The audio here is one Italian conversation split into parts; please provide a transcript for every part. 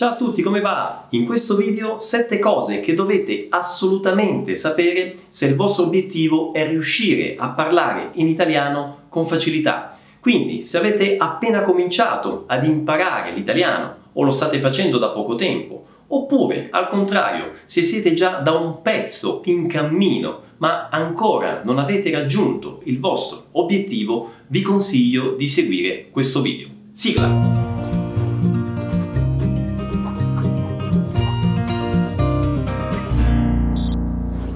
Ciao a tutti, come va? In questo video 7 cose che dovete assolutamente sapere se il vostro obiettivo è riuscire a parlare in italiano con facilità. Quindi, se avete appena cominciato ad imparare l'italiano o lo state facendo da poco tempo, oppure, al contrario, se siete già da un pezzo in cammino ma ancora non avete raggiunto il vostro obiettivo, vi consiglio di seguire questo video. Sigla!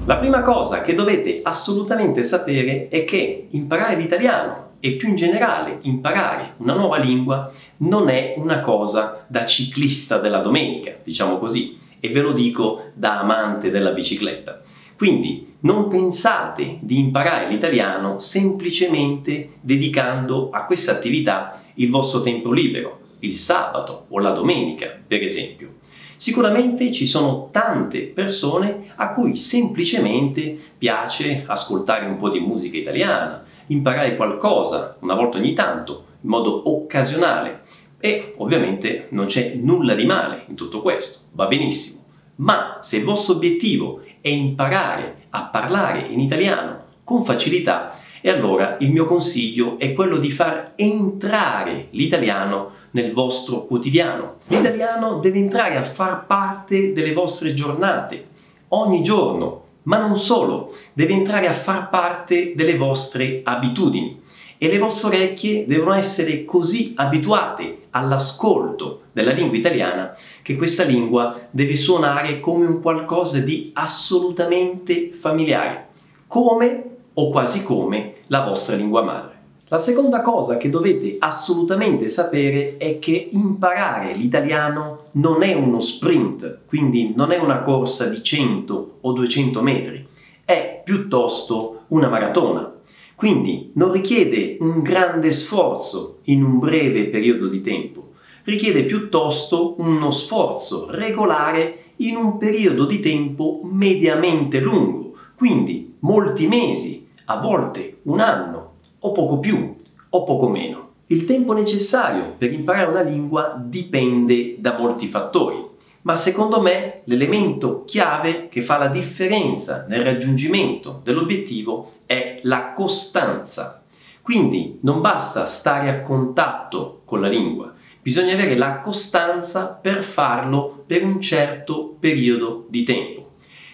La prima cosa che dovete assolutamente sapere è che imparare l'italiano e più in generale imparare una nuova lingua non è una cosa da ciclista della domenica, diciamo così, e ve lo dico da amante della bicicletta. Quindi non pensate di imparare l'italiano semplicemente dedicando a questa attività il vostro tempo libero, il sabato o la domenica, per esempio. Sicuramente ci sono tante persone a cui semplicemente piace ascoltare un po' di musica italiana, imparare qualcosa una volta ogni tanto, in modo occasionale. E ovviamente non c'è nulla di male in tutto questo, va benissimo. Ma se il vostro obiettivo è imparare a parlare in italiano con facilità, e allora il mio consiglio è quello di far entrare l'italiano nel vostro quotidiano. L'italiano deve entrare a far parte delle vostre giornate, ogni giorno, ma non solo, deve entrare a far parte delle vostre abitudini. E le vostre orecchie devono essere così abituate all'ascolto della lingua italiana che questa lingua deve suonare come un qualcosa di assolutamente familiare, come o quasi come la vostra lingua madre. La seconda cosa che dovete assolutamente sapere è che imparare l'italiano non è uno sprint, quindi non è una corsa di 100 o 200 metri, è piuttosto una maratona. Quindi non richiede un grande sforzo in un breve periodo di tempo, richiede piuttosto uno sforzo regolare in un periodo di tempo mediamente lungo, quindi molti mesi, a volte un anno, o poco più, o poco meno. Il tempo necessario per imparare una lingua dipende da molti fattori, ma secondo me l'elemento chiave che fa la differenza nel raggiungimento dell'obiettivo è la costanza. Quindi non basta stare a contatto con la lingua, bisogna avere la costanza per farlo per un certo periodo di tempo.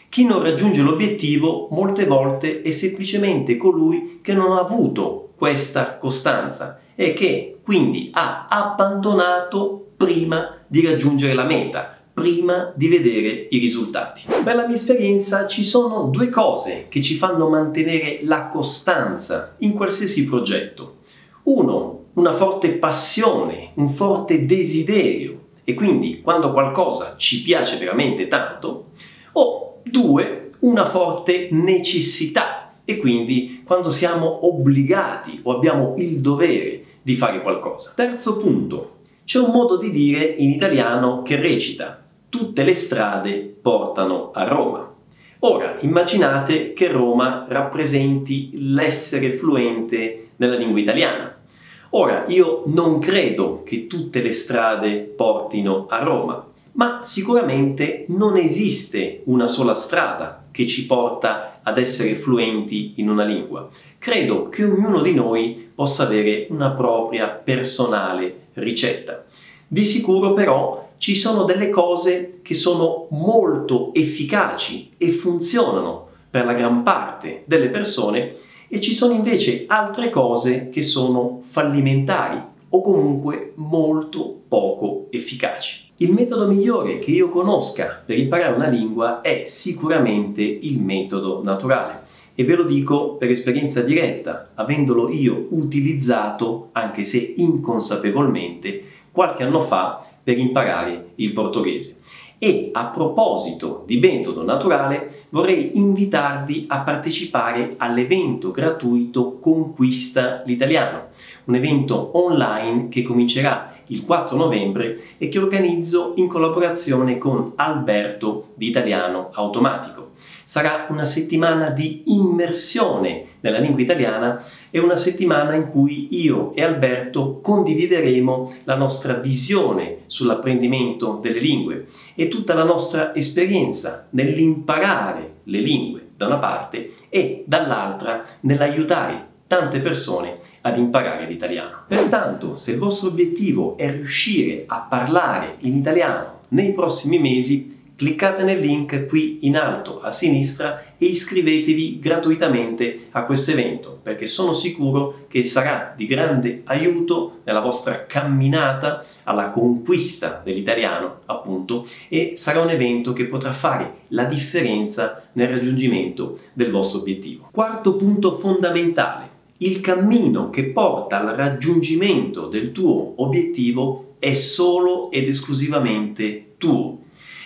Chi non raggiunge l'obiettivo molte volte è semplicemente colui che non ha avuto questa costanza e che quindi ha abbandonato prima di raggiungere la meta, prima di vedere i risultati. Per la mia esperienza ci sono due cose che ci fanno mantenere la costanza in qualsiasi progetto. Uno, una forte passione, un forte desiderio, e quindi quando qualcosa ci piace veramente tanto, o due, una forte necessità, e quindi quando siamo obbligati o abbiamo il dovere di fare qualcosa. Terzo punto, c'è un modo di dire in italiano che recita: tutte le strade portano a Roma. Ora, immaginate che Roma rappresenti l'essere fluente nella lingua italiana. Ora, io non credo che tutte le strade portino a Roma, ma sicuramente non esiste una sola strada che ci porta ad essere fluenti in una lingua. Credo che ognuno di noi possa avere una propria personale ricetta. Di sicuro però ci sono delle cose che sono molto efficaci e funzionano per la gran parte delle persone, e ci sono invece altre cose che sono fallimentari o comunque molto poco efficaci. Il metodo migliore che io conosca per imparare una lingua è sicuramente il metodo naturale, e ve lo dico per esperienza diretta, avendolo io utilizzato, anche se inconsapevolmente, qualche anno fa per imparare il portoghese. E a proposito di metodo naturale, vorrei invitarvi a partecipare all'evento gratuito Conquista l'italiano, un evento online che comincerà il 4 novembre e che organizzo in collaborazione con Alberto di Italiano Automatico. Sarà una settimana di immersione nella lingua italiana è una settimana in cui io e Alberto condivideremo la nostra visione sull'apprendimento delle lingue e tutta la nostra esperienza nell'imparare le lingue da una parte e dall'altra nell'aiutare tante persone ad imparare l'italiano. Pertanto, se il vostro obiettivo è riuscire a parlare in italiano nei prossimi mesi, cliccate nel link qui in alto a sinistra e iscrivetevi gratuitamente a questo evento, perché sono sicuro che sarà di grande aiuto nella vostra camminata alla conquista dell'italiano, appunto, e sarà un evento che potrà fare la differenza nel raggiungimento del vostro obiettivo. Quarto punto fondamentale: il cammino che porta al raggiungimento del tuo obiettivo è solo ed esclusivamente tuo.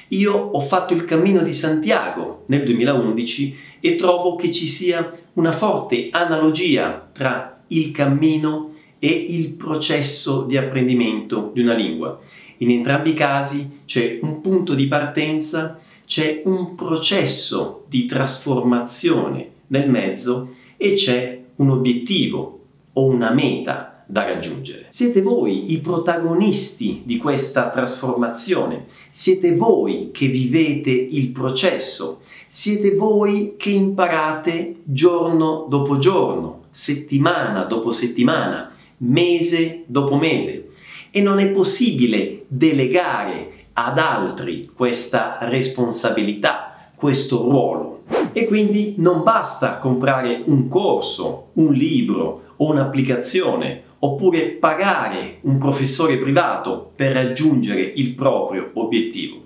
Io ho fatto il cammino di Santiago nel 2011 e trovo che ci sia una forte analogia tra il cammino e il processo di apprendimento di una lingua. In entrambi i casi c'è un punto di partenza, c'è un processo di trasformazione nel mezzo e c'è un obiettivo o una meta da raggiungere. Siete voi i protagonisti di questa trasformazione, siete voi che vivete il processo, siete voi che imparate giorno dopo giorno, settimana dopo settimana, mese dopo mese, e non è possibile delegare ad altri questa responsabilità, questo ruolo. E quindi non basta comprare un corso, un libro o un'applicazione, oppure pagare un professore privato per raggiungere il proprio obiettivo.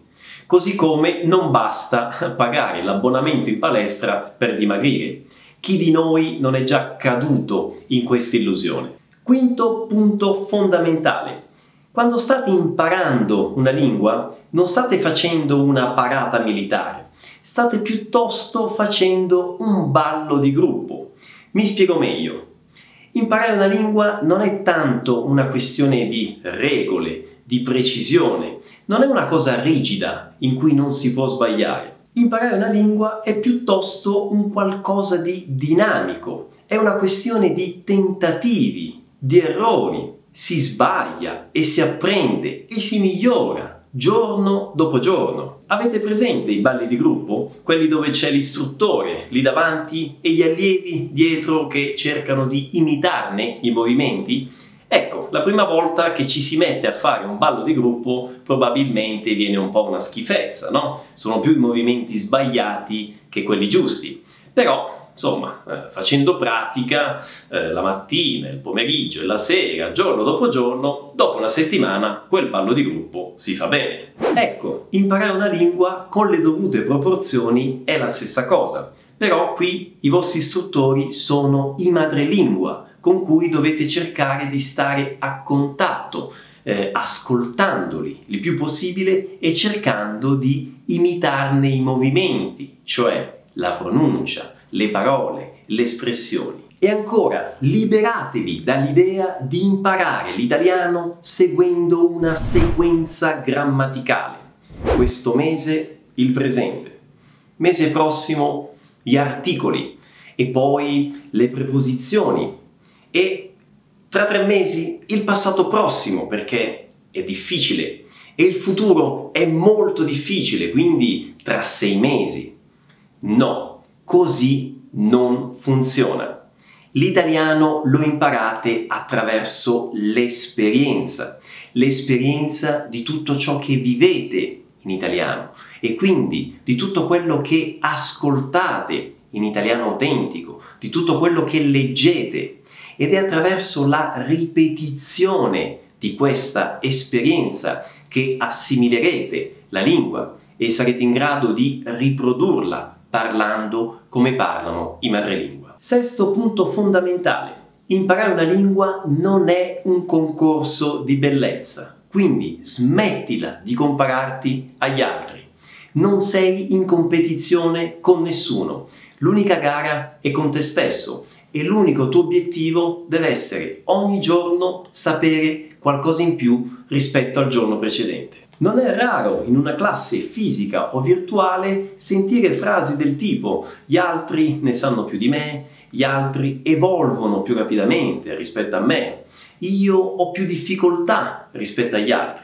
Così come non basta pagare l'abbonamento in palestra per dimagrire. Chi di noi non è già caduto in questa illusione? Quinto punto fondamentale. Quando state imparando una lingua, non state facendo una parata militare, state piuttosto facendo un ballo di gruppo. Mi spiego meglio. Imparare una lingua non è tanto una questione di regole, di precisione, non è una cosa rigida in cui non si può sbagliare. Imparare una lingua è piuttosto un qualcosa di dinamico, è una questione di tentativi, di errori. Si sbaglia e si apprende e si migliora giorno dopo giorno. Avete presente i balli di gruppo? Quelli dove c'è l'istruttore lì davanti e gli allievi dietro che cercano di imitarne i movimenti? Ecco, la prima volta che ci si mette a fare un ballo di gruppo probabilmente viene un po' una schifezza, no? Sono più i movimenti sbagliati che quelli giusti. Però insomma, facendo pratica la mattina, il pomeriggio e la sera, giorno dopo giorno, dopo una settimana quel ballo di gruppo si fa bene. Ecco, imparare una lingua con le dovute proporzioni è la stessa cosa, però qui i vostri istruttori sono i madrelingua con cui dovete cercare di stare a contatto, ascoltandoli il più possibile e cercando di imitarne i movimenti, cioè la pronuncia, le parole, le espressioni. E ancora, liberatevi dall'idea di imparare l'italiano seguendo una sequenza grammaticale. Questo mese il presente, mese prossimo gli articoli e poi le preposizioni e tra 3 mesi il passato prossimo, perché è difficile, e il futuro è molto difficile, quindi tra 6 mesi. No. Così non funziona. L'italiano lo imparate attraverso l'esperienza di tutto ciò che vivete in italiano e quindi di tutto quello che ascoltate in italiano autentico, di tutto quello che leggete, ed è attraverso la ripetizione di questa esperienza che assimilerete la lingua e sarete in grado di riprodurla parlando come parlano i madrelingua. Sesto punto fondamentale: imparare una lingua non è un concorso di bellezza, quindi smettila di compararti agli altri. Non sei in competizione con nessuno, l'unica gara è con te stesso e l'unico tuo obiettivo deve essere ogni giorno sapere qualcosa in più rispetto al giorno precedente. Non è raro in una classe fisica o virtuale sentire frasi del tipo: gli altri ne sanno più di me, Gli altri evolvono più rapidamente rispetto a me. Io ho più difficoltà rispetto agli altri.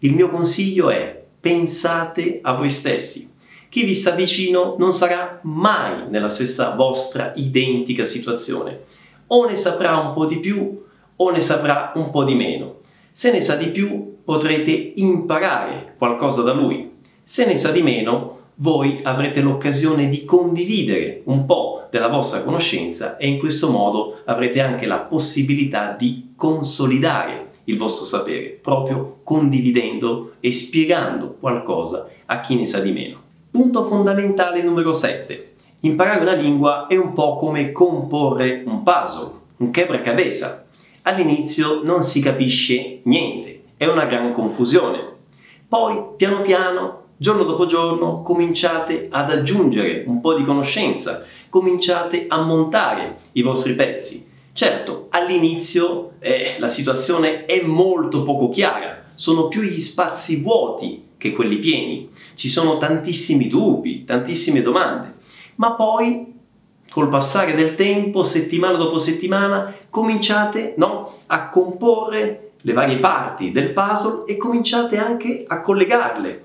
Il mio consiglio è: pensate a voi stessi. Chi vi sta vicino non sarà mai nella stessa vostra identica situazione. O ne saprà un po' di più o ne saprà un po' di meno. Se ne sa di più, potrete imparare qualcosa da lui. Se ne sa di meno, voi avrete l'occasione di condividere un po' della vostra conoscenza e in questo modo avrete anche la possibilità di consolidare il vostro sapere, proprio condividendo e spiegando qualcosa a chi ne sa di meno. Punto fondamentale numero 7. Imparare una lingua è un po' come comporre un puzzle, un quebra-cabeza. All'inizio non si capisce niente, è una gran confusione. Poi, piano piano, giorno dopo giorno, cominciate ad aggiungere un po' di conoscenza, cominciate a montare i vostri pezzi. Certo, all'inizio la situazione è molto poco chiara, sono più gli spazi vuoti che quelli pieni, ci sono tantissimi dubbi, tantissime domande, ma poi col passare del tempo, settimana dopo settimana, cominciate a comporre le varie parti del puzzle e cominciate anche a collegarle,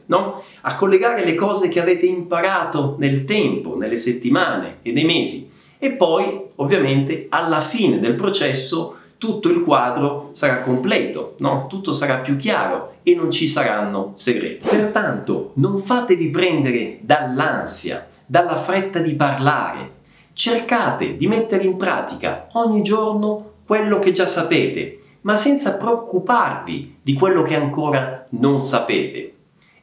a collegare le cose che avete imparato nel tempo, nelle settimane e nei mesi. E poi, ovviamente, alla fine del processo tutto il quadro sarà completo, Tutto sarà più chiaro e non ci saranno segreti. Pertanto, non fatevi prendere dall'ansia, dalla fretta di parlare. Cercate di mettere in pratica ogni giorno quello che già sapete, ma senza preoccuparvi di quello che ancora non sapete.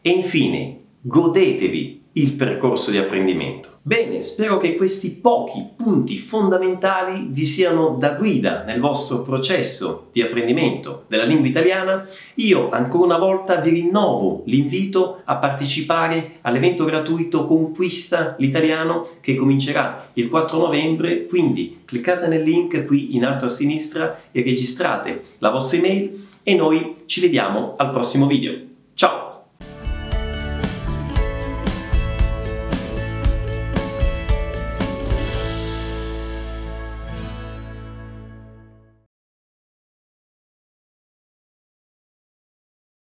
E infine, godetevi il percorso di apprendimento. Bene, spero che questi pochi punti fondamentali vi siano da guida nel vostro processo di apprendimento della lingua italiana. Io ancora una volta vi rinnovo l'invito a partecipare all'evento gratuito Conquista l'italiano che comincerà il 4 novembre, quindi cliccate nel link qui in alto a sinistra e registrate la vostra email e noi ci vediamo al prossimo video. Ciao!